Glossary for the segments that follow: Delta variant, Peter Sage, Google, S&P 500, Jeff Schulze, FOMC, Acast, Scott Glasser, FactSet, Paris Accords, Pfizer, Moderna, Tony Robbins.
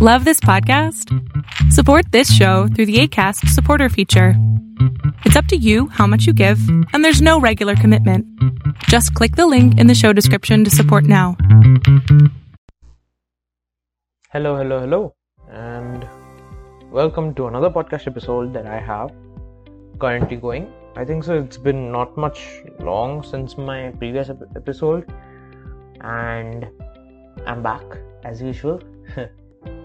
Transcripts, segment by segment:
Love this podcast? Support this show through the Acast supporter feature. It's up to you how much you give, and there's no regular commitment. Just click the link in the show description to support now. Hello, and welcome to another podcast episode that I have currently going. I think so it's been not much long since my previous episode, and I'm back as usual.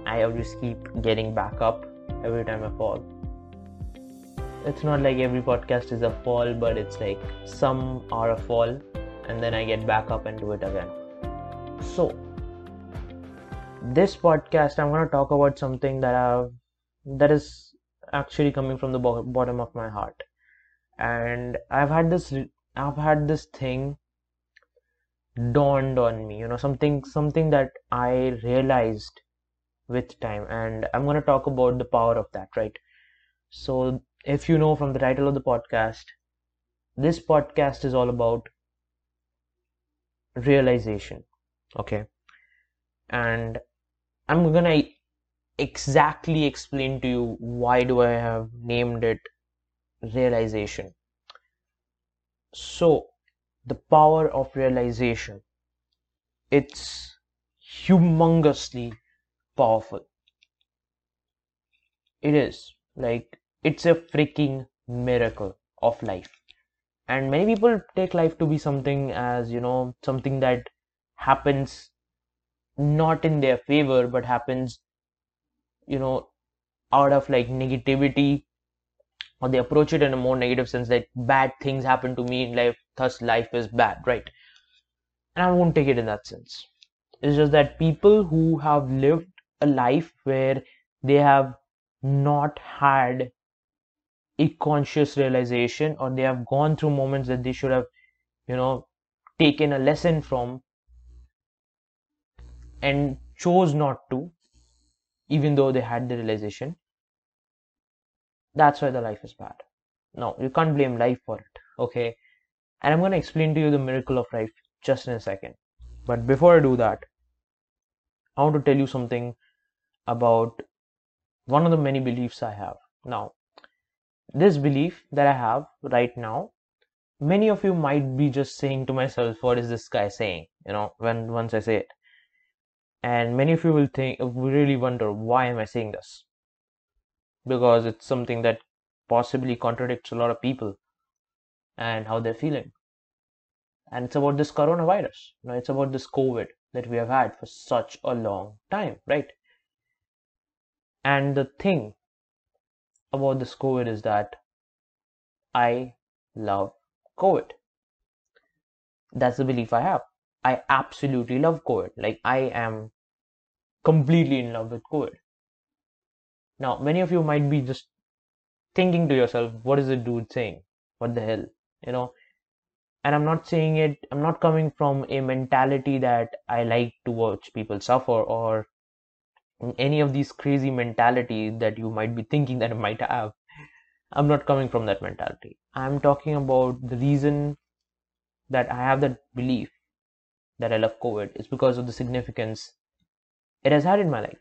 I always keep getting back up every time I fall. It's not like every podcast is a fall, but it's like some are a fall and then I get back up and do it again. So this podcast I'm going to talk about something that is actually coming from the bottom of my heart. And I've had this thing dawned on me, something that I realized with time, and I'm going to talk about the power of that, right? So if you know from the title of the podcast, this podcast is all about realization, okay? And I'm going to exactly explain to you why do I have named it realization. So the power of realization, it's humongously powerful. It is like it's a freaking miracle of life, and many people take life to be something as something that happens not in their favor, but happens out of like negativity, or they approach it in a more negative sense, that bad things happen to me in life, thus life is bad, right? And I won't take it in that sense. It's just that people who have lived a life where they have not had a conscious realization, or they have gone through moments that they should have taken a lesson from and chose not to, even though they had the realization, that's why the life is bad. No, you can't blame life for it, okay? And I'm going to explain to you the miracle of life just in a second, but before I do that, I want to tell you something about one of the many beliefs I have. Now, this belief that I have right now, many of you might be just saying to myself, what is this guy saying? Once I say it. And many of you will really wonder, why am I saying this? Because it's something that possibly contradicts a lot of people and how they're feeling. And it's about this coronavirus. It's about this COVID that we have had for such a long time, right? And the thing about this COVID is that I love COVID. That's the belief I have. I absolutely love COVID. Like, I am completely in love with COVID. Now, many of you might be just thinking to yourself, what is the dude saying? What the hell? And I'm not saying it, I'm not coming from a mentality that I like to watch people suffer or any of these crazy mentalities that you might be thinking that I might have. I'm not coming from that mentality. I'm talking about the reason that I have that belief that I love COVID is because of the significance it has had in my life.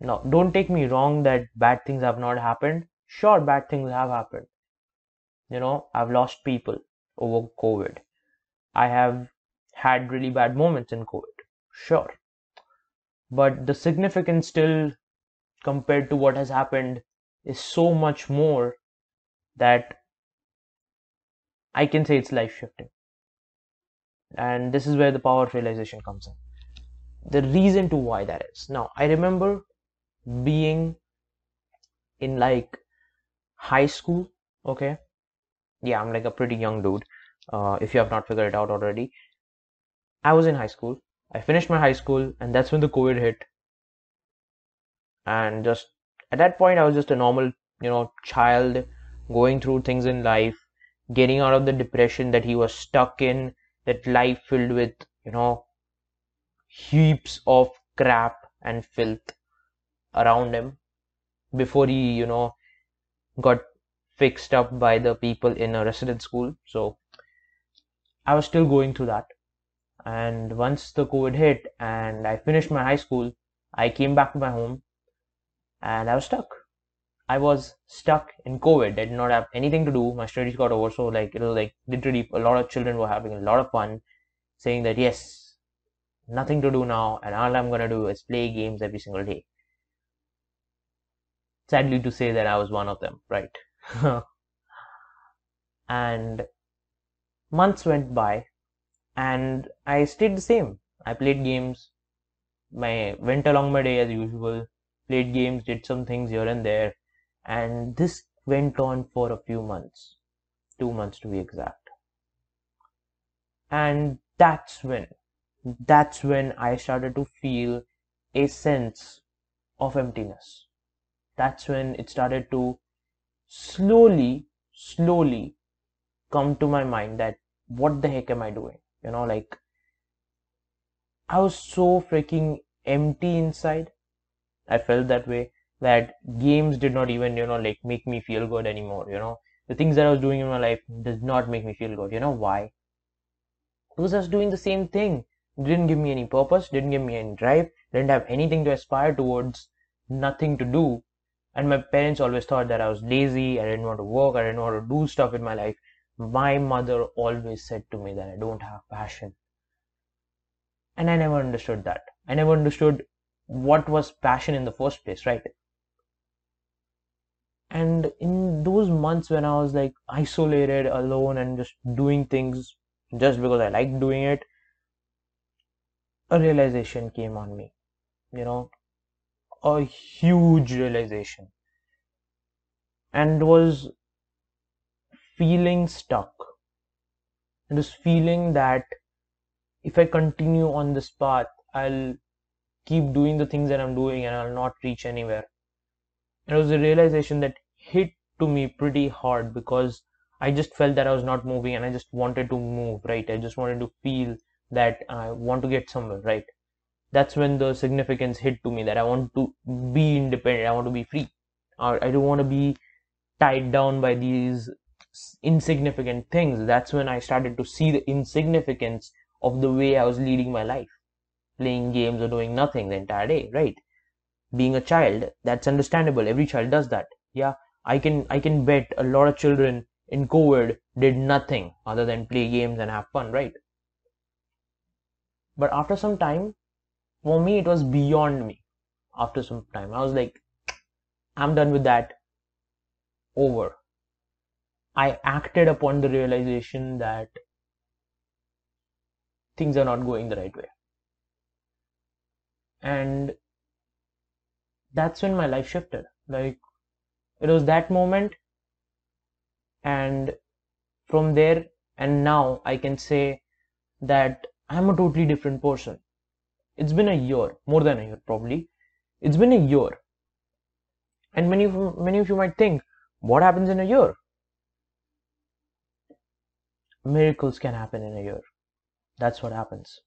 Now, don't take me wrong that bad things have not happened. Sure, bad things have happened. I've lost people over COVID. I have had really bad moments in COVID, sure, but the significance still compared to what has happened is so much more that I can say it's life shifting. And this is where the power of realization comes in. The reason to why that is. Now, I remember being in like high school, okay? Yeah, I'm like a pretty young dude, if you have not figured it out already. I was in high school. I finished my high school, and that's when the COVID hit. And just at that point, I was just a normal, child going through things in life, getting out of the depression that he was stuck in, that life filled with, heaps of crap and filth around him before he, got fixed up by the people in a resident school. So I was still going through that. And once the COVID hit and I finished my high school, I came back to my home and I was stuck. I was stuck in COVID. I did not have anything to do. My studies got over, so like it was like literally a lot of children were having a lot of fun, saying that yes, nothing to do now, and all I'm gonna do is play games every single day. Sadly to say that I was one of them, right? And months went by, and I stayed the same. I played games. Went along my day as usual. Played games, did some things here and there, and this went on for a few months, 2 months to be exact. And that's when I started to feel a sense of emptiness. That's when it started to slowly come to my mind that what the heck am I doing? You know, like I was so freaking empty inside. I felt that way, that games did not even, you know, like make me feel good anymore. You know, the things that I was doing in my life does not make me feel good. You know why? Because I was doing the same thing. It didn't give me any purpose, didn't give me any drive, didn't have anything to aspire towards, nothing to do. And my parents always thought that I was lazy, I didn't want to work, I didn't want to do stuff in my life. My mother always said to me that I don't have passion. And I never understood that. I never understood what was passion in the first place, right? And in those months when I was like isolated, alone, and just doing things just because I liked doing it, a realization came on me, you know, a huge realization, and was feeling stuck. It was feeling that if I continue on this path, I'll keep doing the things that I'm doing and I'll not reach anywhere. It was a realization that hit to me pretty hard, because I just felt that I was not moving, and I just wanted to move, right? I just wanted to feel that I want to get somewhere, right? That's when the significance hit to me, that I want to be independent, I want to be free. I don't want to be tied down by these insignificant things. That's when I started to see the insignificance of the way I was leading my life. Playing games or doing nothing the entire day, right? Being a child, that's understandable. Every child does that. Yeah, I can bet a lot of children in COVID did nothing other than play games and have fun, right? But after some time, for me, it was beyond me. After some time, I was like, I'm done with that. Over. I acted upon the realization that things are not going the right way. And that's when my life shifted. Like, it was that moment, and from there and now I can say that I'm a totally different person. It's been a year, more than a year probably. It's been a year. And many of you might think, what happens in a year? Miracles can happen in a year. That's what happens.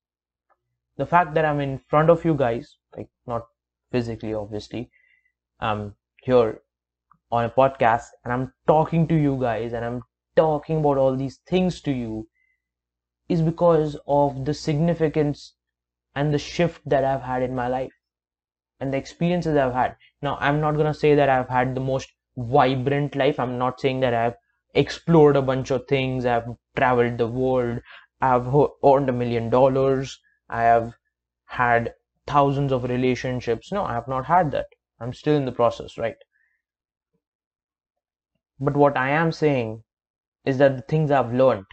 The fact that I'm in front of you guys, like not physically, obviously, I'm here on a podcast and I'm talking to you guys and I'm talking about all these things to you, is because of the significance and the shift that I've had in my life and the experiences I've had. Now, I'm not going to say that I've had the most vibrant life. I'm not saying that I've explored a bunch of things. I've traveled the world. I've earned $1 million. I have had thousands of relationships. No, I have not had that. I'm still in the process, right? But what I am saying is that the things I've learned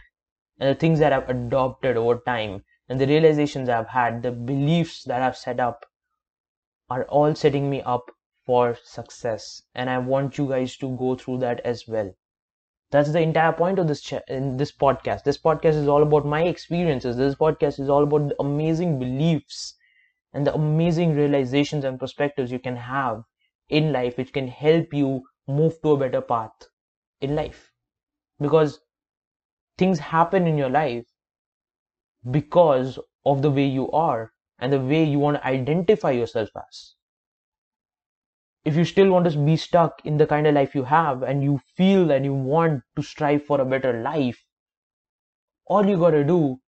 and the things that I've adopted over time and the realizations I've had, the beliefs that I've set up, are all setting me up for success. And I want you guys to go through that as well. That's the entire point of this podcast. This podcast is all about my experiences. This podcast is all about the amazing beliefs and the amazing realizations and perspectives you can have in life, which can help you move to a better path in life. Because things happen in your life because of the way you are and the way you want to identify yourself as. If you still want to be stuck in the kind of life you have and you feel that you want to strive for a better life, all you got to do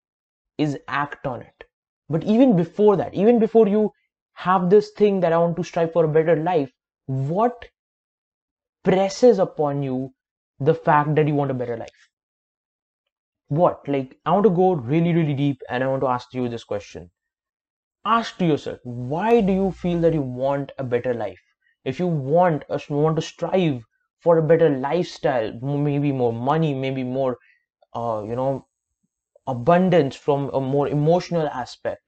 is act on it. But even before that, even before you have this thing that I want to strive for a better life, what presses upon you the fact that you want a better life? What? Like, I want to go really, really deep and I want to ask you this question. Ask to yourself, why do you feel that you want a better life? If you want to strive for a better lifestyle, maybe more money, maybe more, abundance from a more emotional aspect,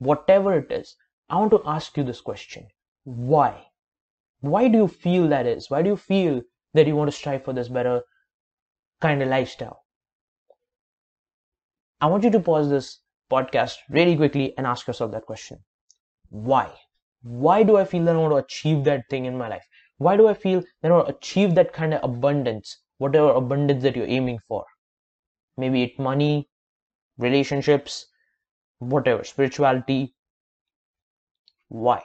whatever it is, I want to ask you this question. Why? Why do you feel that is? Why do you feel that you want to strive for this better kind of lifestyle? I want you to pause this podcast really quickly and ask yourself that question. Why? Why do I feel that I want to achieve that thing in my life? Why do I feel that I want to achieve that kind of abundance, whatever abundance that you're aiming for? Maybe it's money, relationships, whatever, spirituality. Why?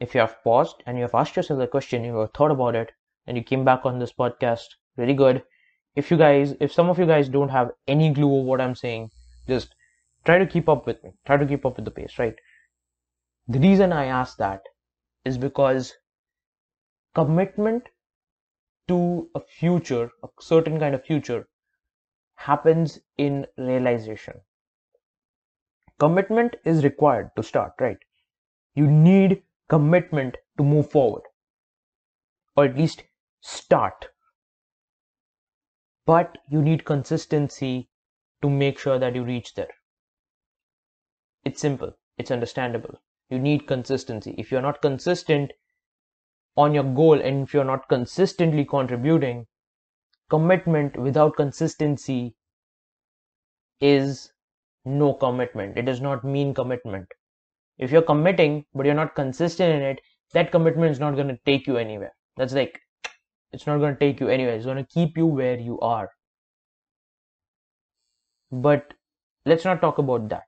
If you have paused and you have asked yourself the question, you have thought about it, and you came back on this podcast, really good. If some of you guys don't have any clue of what I'm saying, just try to keep up with me. Try to keep up with the pace, right? The reason I ask that is because commitment to a future, a certain kind of future, happens in realization. Commitment is required to start, right? You need commitment to move forward, or at least start. But you need consistency to make sure that you reach there. It's simple. It's understandable. You need consistency. If you're not consistent on your goal and if you're not consistently contributing, commitment without consistency is no commitment. It does not mean commitment. If you're committing but you're not consistent in it, that commitment is not going to take you anywhere. That's like, it's not going to take you anywhere. It's going to keep you where you are. But let's not talk about that.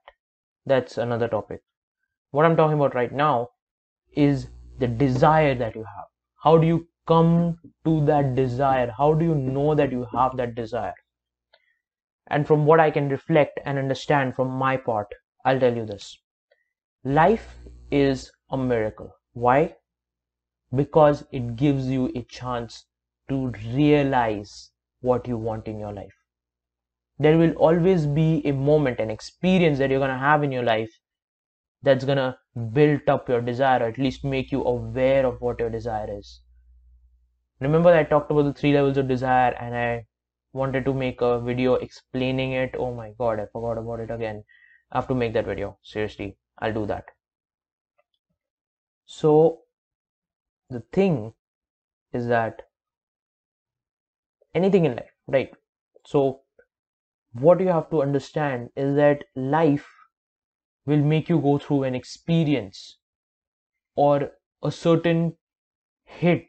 That's another topic. What I'm talking about right now is the desire that you have. How do you come to that desire? How do you know that you have that desire? And from what I can reflect and understand from my part, I'll tell you this. Life is a miracle. Why? Because it gives you a chance to realize what you want in your life. There will always be a moment, an experience that you're going to have in your life that's going to build up your desire, or at least make you aware of what your desire is. Remember, I talked about the 3 levels of desire and I wanted to make a video explaining it. Oh my God, I forgot about it again. I have to make that video. Seriously, I'll do that. So the thing is that anything in life, right? So what you have to understand is that life will make you go through an experience or a certain hit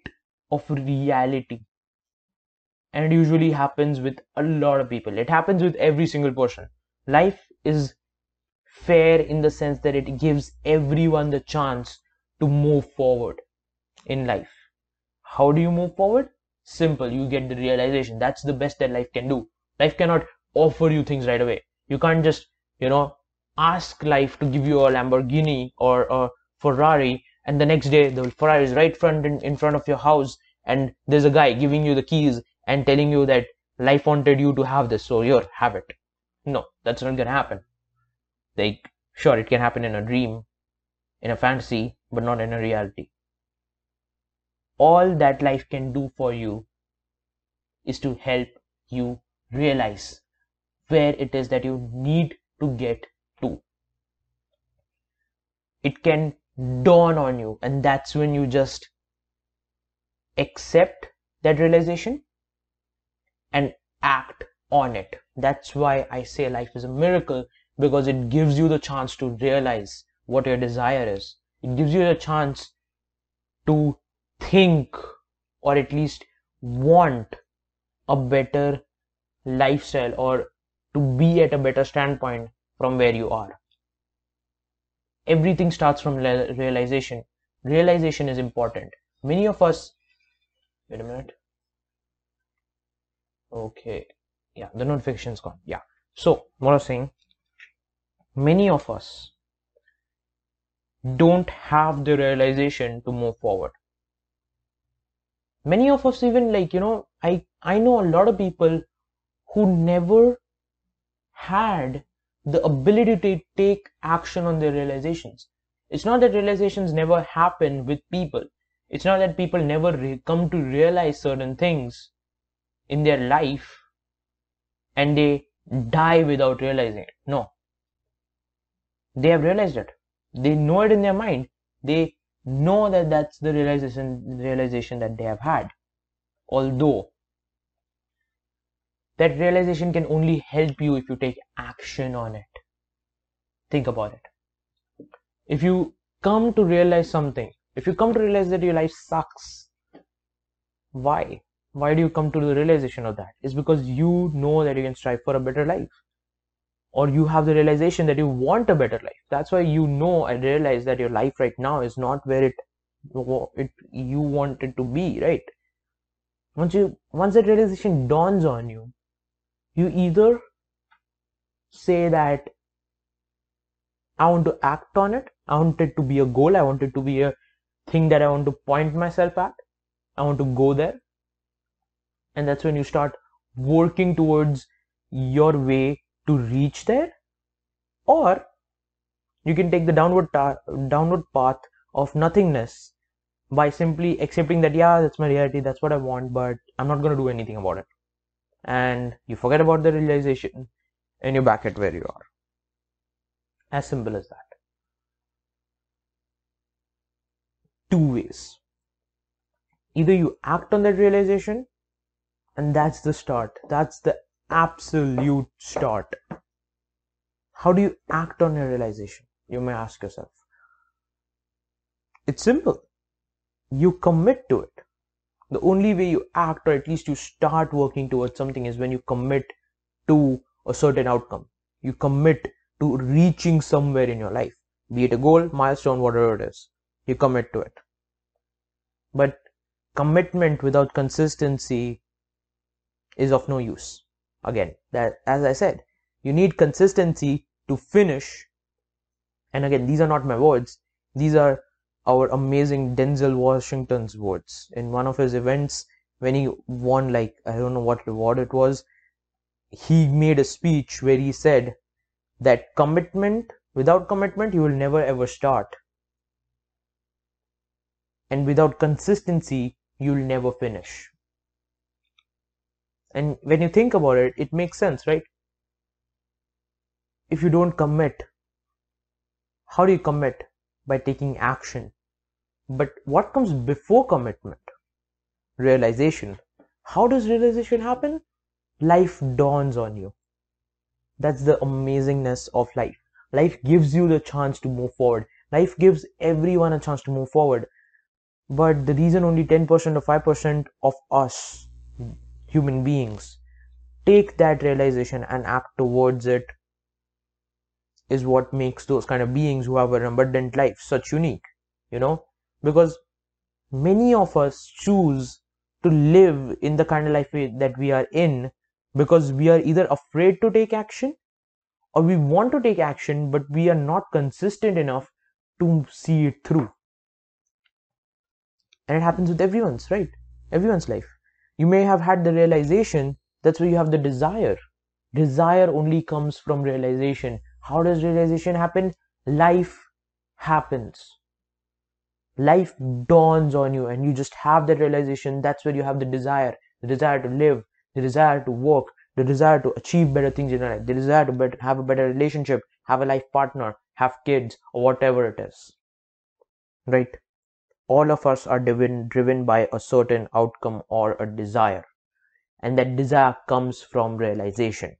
of reality. And it usually happens with a lot of people. It happens with every single person. Life is fair in the sense that it gives everyone the chance to move forward in life. How do you move forward? Simple. You get the realization. That's the best that life can do. Life cannot offer you things right away. You can't just, ask life to give you a Lamborghini or a Ferrari, and the next day the Ferrari is right in front of your house, and there's a guy giving you the keys and telling you that life wanted you to have this, so here, have it. No, that's not gonna happen. Like, sure, it can happen in a dream, in a fantasy, but not in a reality. All that life can do for you is to help you realize where it is that you need to get to. It can dawn on you, and that's when you just accept that realization and act on it. That's why I say life is a miracle, because it gives you the chance to realize what your desire is. It gives you the chance to think, or at least want, a better lifestyle, or to be at a better standpoint from where you are. Everything starts from realization. Realization is important. Many of us, wait a minute. Okay. Yeah, the notification's gone. Yeah. So what I was saying, many of us don't have the realization to move forward. Many of us, even like, you know, I know a lot of people who never had the ability to take action on their realizations. It's not that realizations never happen with people. It's not that people never come to realize certain things in their life and they die without realizing it. No. They have realized it. They know it in their mind. They know that that's the realization that they have had. Although, that realization can only help you if you take action on it. Think about it. If you come to realize something, if you come to realize that your life sucks, why? Why do you come to the realization of that? It's because you know that you can strive for a better life. Or you have the realization that you want a better life. That's why you know and realize that your life right now is not where you want it to be, right? Once that realization dawns on you, you either say that I want to act on it, I want it to be a goal, I want it to be a thing that I want to point myself at, I want to go there. And that's when you start working towards your way to reach there. Or you can take the downward path of nothingness by simply accepting that, yeah, that's my reality, that's what I want, but I'm not going to do anything about it. And you forget about the realization and you're back at where you are. As simple as that. Two ways. Either you act on that realization, and that's the start. That's the absolute start. How do you act on your realization? You may ask yourself. It's simple. You commit to it. The only way you act, or at least you start working towards something, is when you commit to a certain outcome. You commit to reaching somewhere in your life, be it a goal, milestone, whatever it is. You commit to it. But commitment without consistency is of no use. Again, that, as I said, you need consistency to finish. And again, these are not my words. These are our amazing Denzel Washington's words. In one of his events, when he won, like, I don't know what reward it was, he made a speech where he said that without commitment, you will never ever start. And without consistency, you'll never finish. And when you think about it, it makes sense, right? If you don't commit, how do you commit? By taking action. But what comes before commitment? Realization. How does realization happen? Life dawns on you. That's the amazingness of life. Life gives you the chance to move forward. Life gives everyone a chance to move forward. But the reason only 10% or 5% of us human beings take that realization and act towards it is what makes those kind of beings who have an abundant life such unique, you know, because many of us choose to live in the kind of life that we are in because we are either afraid to take action or we want to take action, but we are not consistent enough to see it through. And it happens with everyone's, right? Everyone's life. You may have had the realization, that's where you have the desire. Desire only comes from realization. How does realization happen? Life happens. Life dawns on you and you just have that realization. That's where you have the desire to live, the desire to work, the desire to achieve better things in your life, the desire to have a better relationship, have a life partner, have kids, or whatever it is. Right? All of us are driven by a certain outcome or a desire. And that desire comes from realization.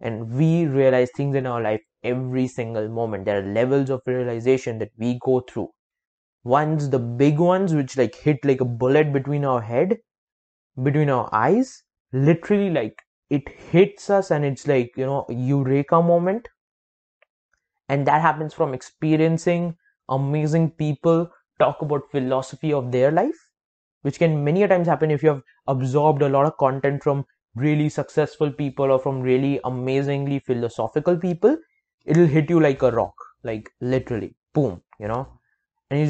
And we realize things in our life every single moment. There are levels of realization that we go through. One's the big ones, which like hit like a bullet between our head, between our eyes. Literally, like, it hits us and it's like, you know, eureka moment. And that happens from experiencing amazing people talk about philosophy of their life, which can many a times happen if you have absorbed a lot of content from really successful people or from really amazingly philosophical people. It'll hit you like a rock, like literally, boom, you know. and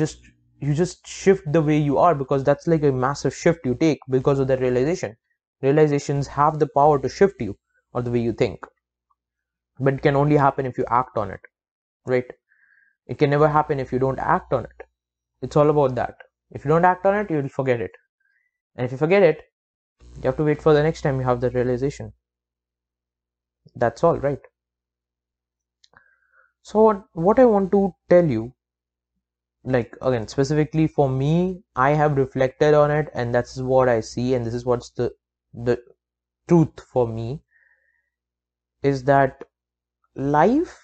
you just shift the way you are, because that's like a massive shift you take because of that realization. Realizations have the power to shift you or the way you think, but it can only happen if you act on it, right? It can never happen if you don't act on it. It's all about that. If you don't act on it, you will forget it, and if you forget it, you have to wait for the next time you have that realization. That's all, right? So what I want to tell you, like again, specifically for me, I have reflected on it, and that's what I see, and this is what's the truth for me, is that life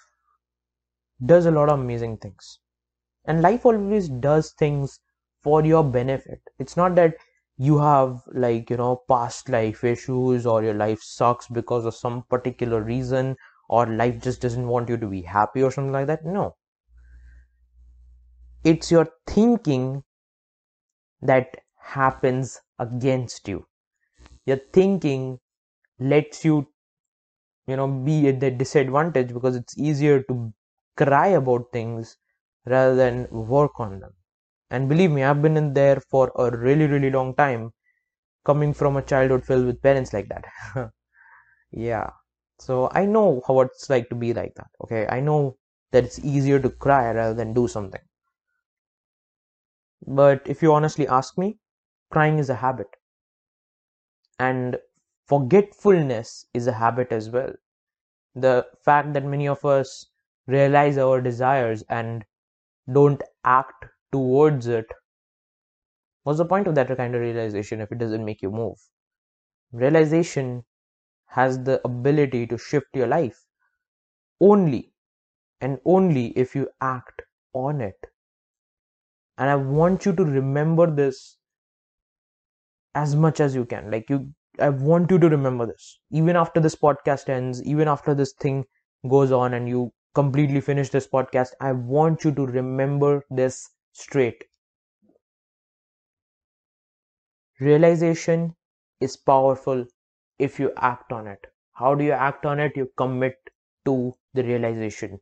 does a lot of amazing things, and life always does things for your benefit. It's not that you have, like, you know, past life issues, or your life sucks because of some particular reason, or life just doesn't want you to be happy or something like that. No. It's your thinking that happens against you. Your thinking lets you, you know, be at the disadvantage, because it's easier to cry about things rather than work on them. And believe me, I've been in there for a really, really long time, coming from a childhood filled with parents like that. Yeah. So I know how it's like to be like that. Okay. I know that it's easier to cry rather than do something. But if you honestly ask me, crying is a habit. And forgetfulness is a habit as well. The fact that many of us realize our desires and don't act towards it. What's the point of that kind of realization if it doesn't make you move? Realization has the ability to shift your life only and only if you act on it. And I want you to remember this as much as you can. Like, I want you to remember this even after this podcast ends, even after this thing goes on and you completely finish this podcast. I want you to remember this straight. Realization is powerful if you act on it. How do you act on it? You commit to the realization.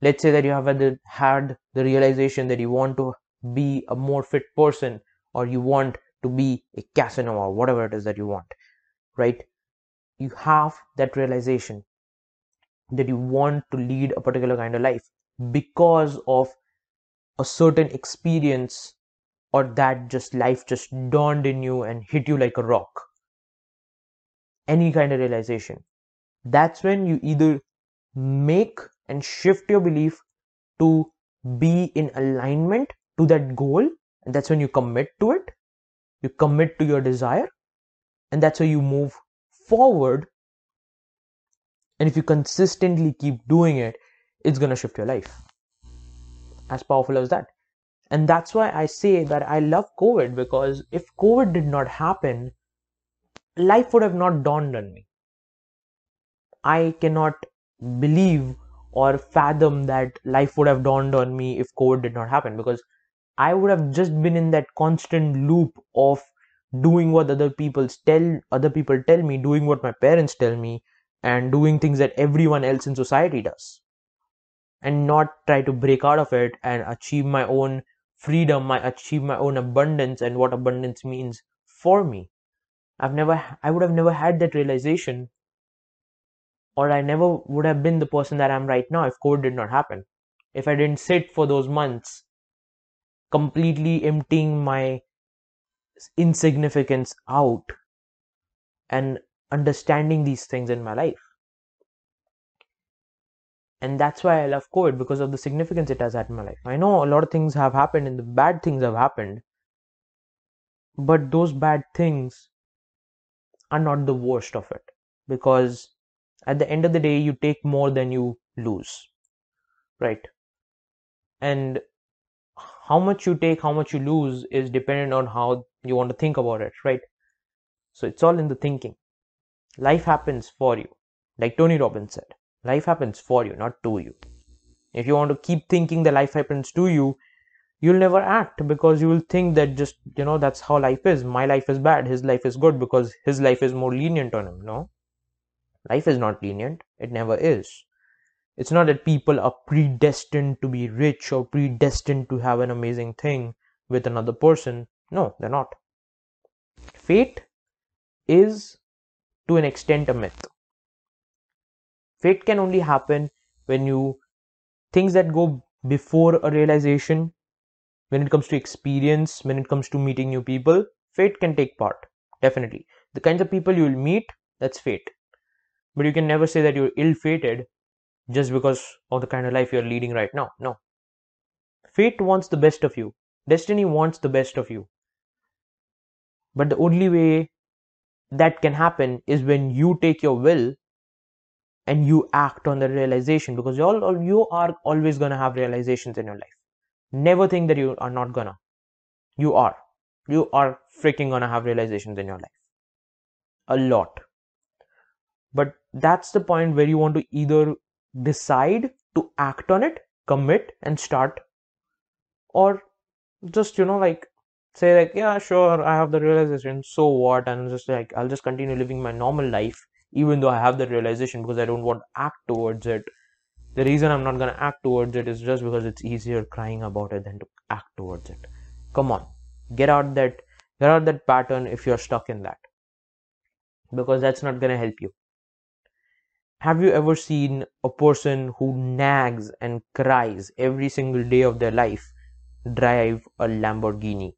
Let's say that you have had the realization that you want to be a more fit person, or you want to be a Casanova, whatever it is that you want, right? You have that realization that you want to lead a particular kind of life because of a certain experience, or that just life just dawned in you and hit you like a rock. Any kind of realization. That's when you either make and shift your belief to be in alignment to that goal, and that's when you commit to it. You commit to your desire, and that's how you move forward. And if you consistently keep doing it, it's going to shift your life. As powerful as that. And that's why I say that I love COVID, because if COVID did not happen, life would have not dawned on me. I cannot believe or fathom that life would have dawned on me if COVID did not happen, because I would have just been in that constant loop of doing what other people tell me, doing what my parents tell me, and doing things that everyone else in society does, and not try to break out of it and achieve my own freedom, achieve my own abundance, and what abundance means for me. I would have never had that realization, or I never would have been the person that I am right now if COVID did not happen. If I didn't sit for those months, completely emptying my insignificance out and understanding these things in my life. And that's why I love COVID, because of the significance it has had in my life. I know a lot of things have happened, and the bad things have happened, but those bad things are not the worst of it, because at the end of the day, you take more than you lose, right? And how much you take, how much you lose is dependent on how you want to think about it, right? So it's all in the thinking. Life happens for you. Like Tony Robbins said, life happens for you, not to you. If you want to keep thinking that life happens to you, you'll never act, because you will think that just, you know, that's how life is. My life is bad, his life is good, because his life is more lenient on him. No, life is not lenient. It never is. It's not that people are predestined to be rich or predestined to have an amazing thing with another person. No, they're not. Fate is, to an extent, a myth. Fate can only happen when you... things that go before a realization, when it comes to experience, when it comes to meeting new people, fate can take part, definitely. The kinds of people you will meet, that's fate. But you can never say that you're ill-fated just because of the kind of life you're leading right now. No. Fate wants the best of you. Destiny wants the best of you. But the only way that can happen is when you take your will and you act on the realization, because you are always going to have realizations in your life. Never think that you are not gonna. You are. You are freaking gonna have realizations in your life. A lot. But that's the point where you want to either decide to act on it, commit and start, or just, say like, yeah, sure, I have the realization, so what? And just like, I'll just continue living my normal life, even though I have the realization, because I don't want to act towards it. The reason I'm not going to act towards it is just because it's easier crying about it than to act towards it. Come on, get out that pattern if you're stuck in that, because that's not going to help you. Have you ever seen a person who nags and cries every single day of their life drive a Lamborghini?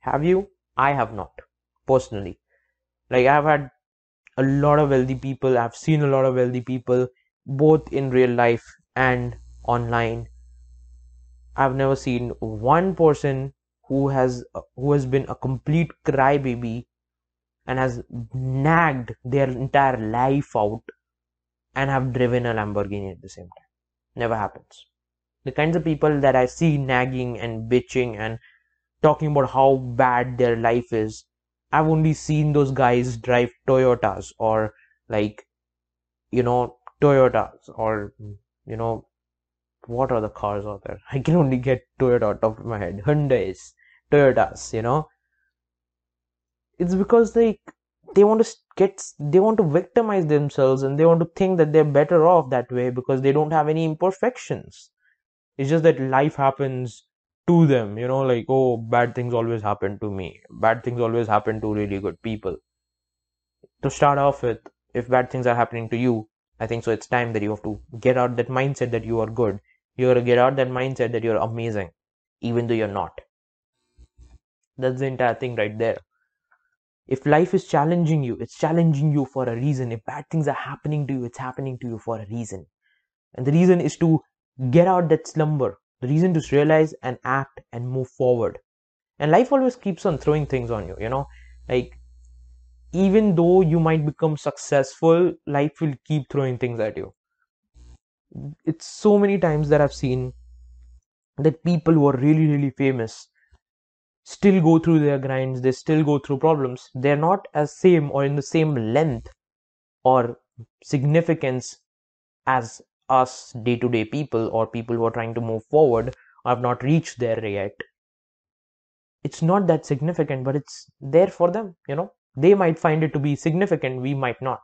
Have you? I have not, personally. Like, I've had a lot of wealthy people, I've seen a lot of wealthy people, both in real life and online. I've never seen one person who has been a complete crybaby and has nagged their entire life out and have driven a Lamborghini at the same time. Never happens. The kinds of people that I see nagging and bitching and talking about how bad their life is, I've only seen those guys drive Toyotas or what are the cars out there? I can only get Toyota out of my head. Hyundais, Toyotas, It's because they want to victimize themselves, and they want to think that they're better off that way because they don't have any imperfections. It's just that life happens to them, oh, bad things always happen to me. Bad things always happen to really good people. To start off with, if bad things are happening to you, I think so it's time that you have to get out that mindset that you are good. You have to get out that mindset that you're amazing, even though you're not. That's the entire thing right there. If life is challenging you, it's challenging you for a reason. If bad things are happening to you, it's happening to you for a reason. And the reason is to get out that slumber. The reason is to realize and act and move forward. And life always keeps on throwing things on you, even though you might become successful, life will keep throwing things at you. It's so many times that I've seen that people who are really, really famous still go through their grinds, they still go through problems. They're not as same or in the same length or significance as us day-to-day people or people who are trying to move forward or have not reached there yet. It's not that significant, but it's there for them, They might find it to be significant, we might not.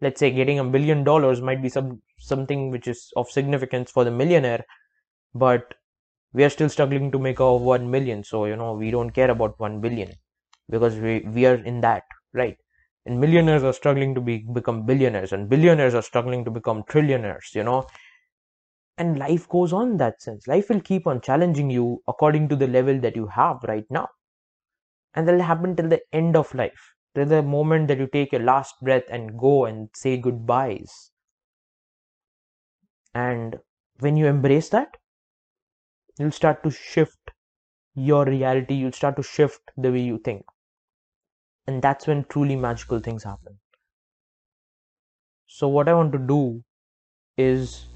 Let's say getting $1 billion might be something which is of significance for the millionaire, but we are still struggling to make our 1 million. So, we don't care about 1 billion because we are in that, right? And millionaires are struggling to become billionaires, and billionaires are struggling to become trillionaires, And life goes on in that sense. Life will keep on challenging you according to the level that you have right now. And that'll happen till the end of life. There's a moment that you take your last breath and go and say goodbyes. And when you embrace that, you'll start to shift your reality. You'll start to shift the way you think. And that's when truly magical things happen. So what I want to do is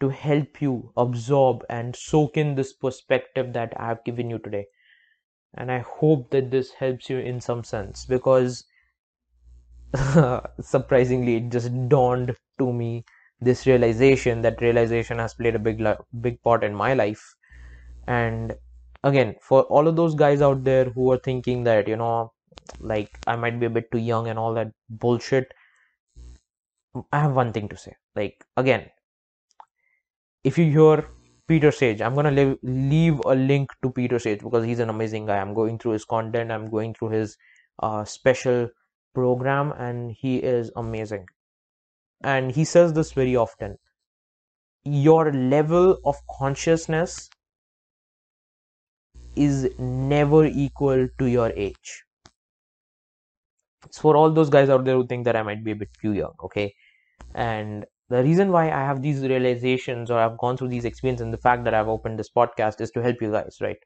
to help you absorb and soak in this perspective that I have given you today. And I hope that this helps you in some sense, because surprisingly, it just dawned to me, this realization, that realization has played a big part in my life. And again, for all of those guys out there who are thinking that, I might be a bit too young and all that bullshit, I have one thing to say. Like, again, if you hear Peter Sage, I'm going to leave a link to Peter Sage because he's an amazing guy. I'm going through his content. I'm going through his special program, and he is amazing. And he says this very often. Your level of consciousness is never equal to your age. It's for all those guys out there who think that I might be a bit too young, okay? And the reason why I have these realizations, or I've gone through these experiences, and the fact that I've opened this podcast is to help you guys, right?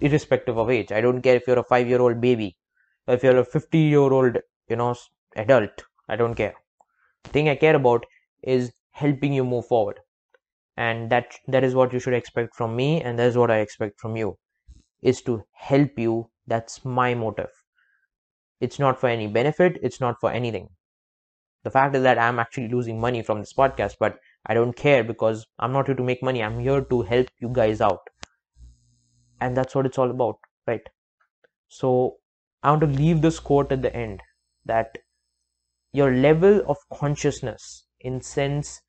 Irrespective of age. I don't care if you're a 5-year-old baby, or if you're a 50-year-old, adult. I don't care. The thing I care about is helping you move forward. And that is what you should expect from me, and that is what I expect from you, is to help you. That's my motive. It's not for any benefit. It's not for anything. The fact is that I'm actually losing money from this podcast, but I don't care because I'm not here to make money. I'm here to help you guys out. And that's what it's all about, right? So I want to leave this quote at the end, that your level of consciousness, in sense,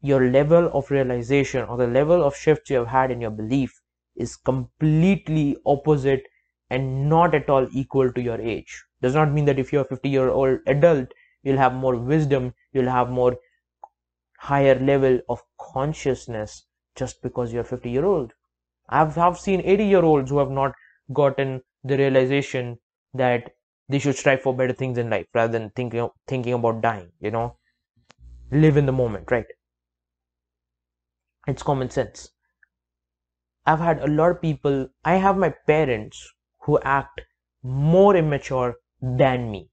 your level of realization or the level of shifts you have had in your belief, is completely opposite and not at all equal to your age. Does not mean that if you're a 50-year-old adult, you'll have more wisdom, you'll have more higher level of consciousness just because you're 50-year-old. I've seen 80-year-olds who have not gotten the realization that they should strive for better things in life rather than thinking about dying, Live in the moment, right? It's common sense. I've had a lot of people, I have my parents who act more immature than me,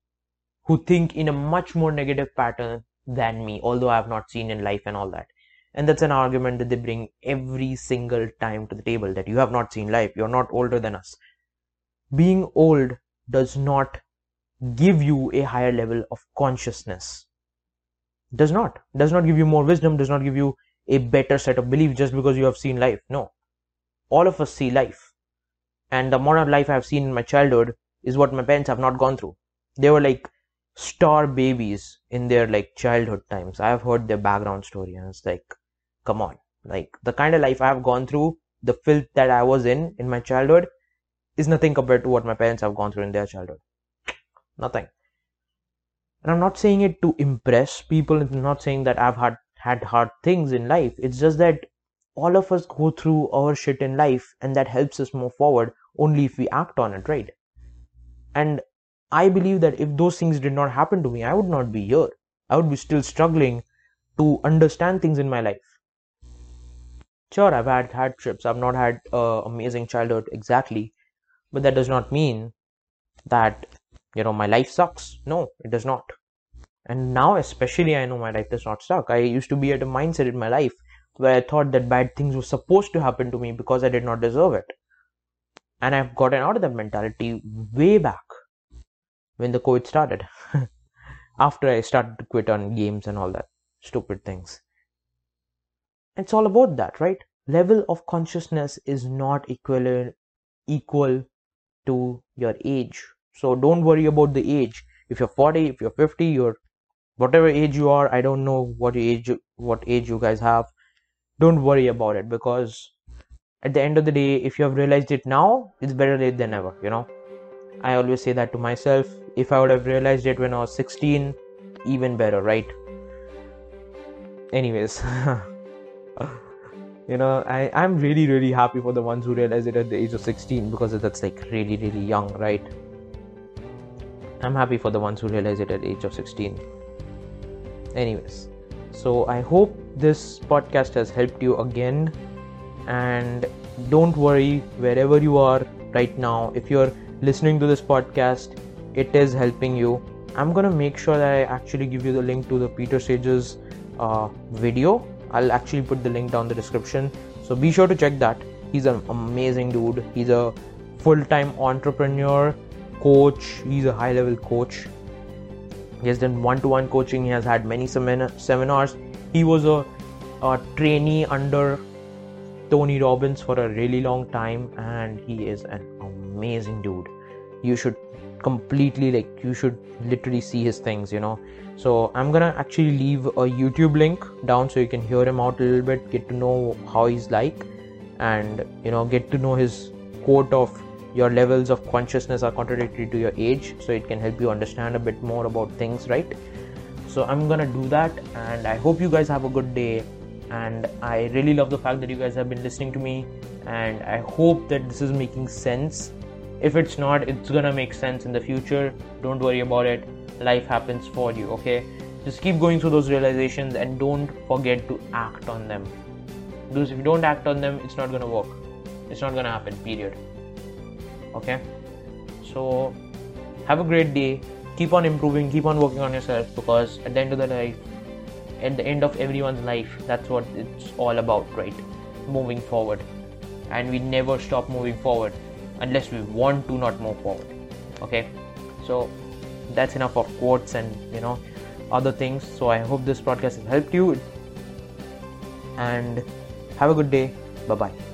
who think in a much more negative pattern than me, although I have not seen in life and all that. And that's an argument that they bring every single time to the table, that you have not seen life, you're not older than us. Being old does not give you a higher level of consciousness. Does not give you more wisdom, does not give you a better set of beliefs just because you have seen life. No, all of us see life. And the amount of life I have seen in my childhood is what my parents have not gone through. They were like star babies in their childhood times. I have heard their background story, and it's like, come on, the kind of life I have gone through, the filth that I was in my childhood, is nothing compared to what my parents have gone through in their childhood. Nothing. And I'm not saying it to impress people. I'm not saying that I've had hard things in life. It's just that all of us go through our shit in life, and that helps us move forward only if we act on it, right? And I believe that if those things did not happen to me, I would not be here. I would be still struggling to understand things in my life. Sure, I've had hardships. I've not had amazing childhood exactly, but that does not mean that my life sucks. No, it does not. And now especially, I know my life does not suck. I used to be at a mindset in my life where I thought that bad things were supposed to happen to me because I did not deserve it. And I've gotten out of that mentality way back when the COVID started. After I started to quit on games and all that stupid things. It's all about that, right? Level of consciousness is not equal to your age. So don't worry about the age. If you're 40, if you're 50, you're whatever age you are, I don't know what age you guys have. Don't worry about it, because at the end of the day, if you have realized it now, it's better late than never, I always say that to myself. If I would have realized it when I was 16, even better, right? Anyways, I'm really, really happy for the ones who realize it at the age of 16, because that's really, really young, right? I'm happy for the ones who realize it at the age of 16. Anyways, so I hope this podcast has helped you again. And don't worry, wherever you are right now, if you're listening to this podcast, it is helping you. I'm going to make sure that I actually give you the link to the Peter Sage's video. I'll actually put the link down in the description. So be sure to check that. He's an amazing dude. He's a full-time entrepreneur. Coach, he's a high level coach. He has done one-to-one coaching. He has had many seminars. He was a trainee under Tony Robbins for a really long time, and he is an amazing dude. You should completely, like, you should literally see his things, you know. So I'm gonna actually leave a YouTube link down so you can hear him out a little bit, get to know how he's like, and, you know, get to know his quote of your levels of consciousness are contradictory to your age, so it can help you understand a bit more about things, right? So I'm gonna do that, and I hope you guys have a good day, and I really love the fact that you guys have been listening to me, and I hope that this is making sense. If it's not, it's gonna make sense in the future. Don't worry about it. Life happens for you, okay? Just keep going through those realizations and don't forget to act on them. Because if you don't act on them, it's not gonna work. It's not gonna happen, period. Okay? So, have a great day. Keep on improving, keep on working on yourself, because at the end of the life, at the end of everyone's life, that's what it's all about, right? Moving forward. And we never stop moving forward unless we want to not move forward. Okay? So, that's enough of quotes and, you know, other things. So I hope this podcast has helped you, and have a good day. Bye bye.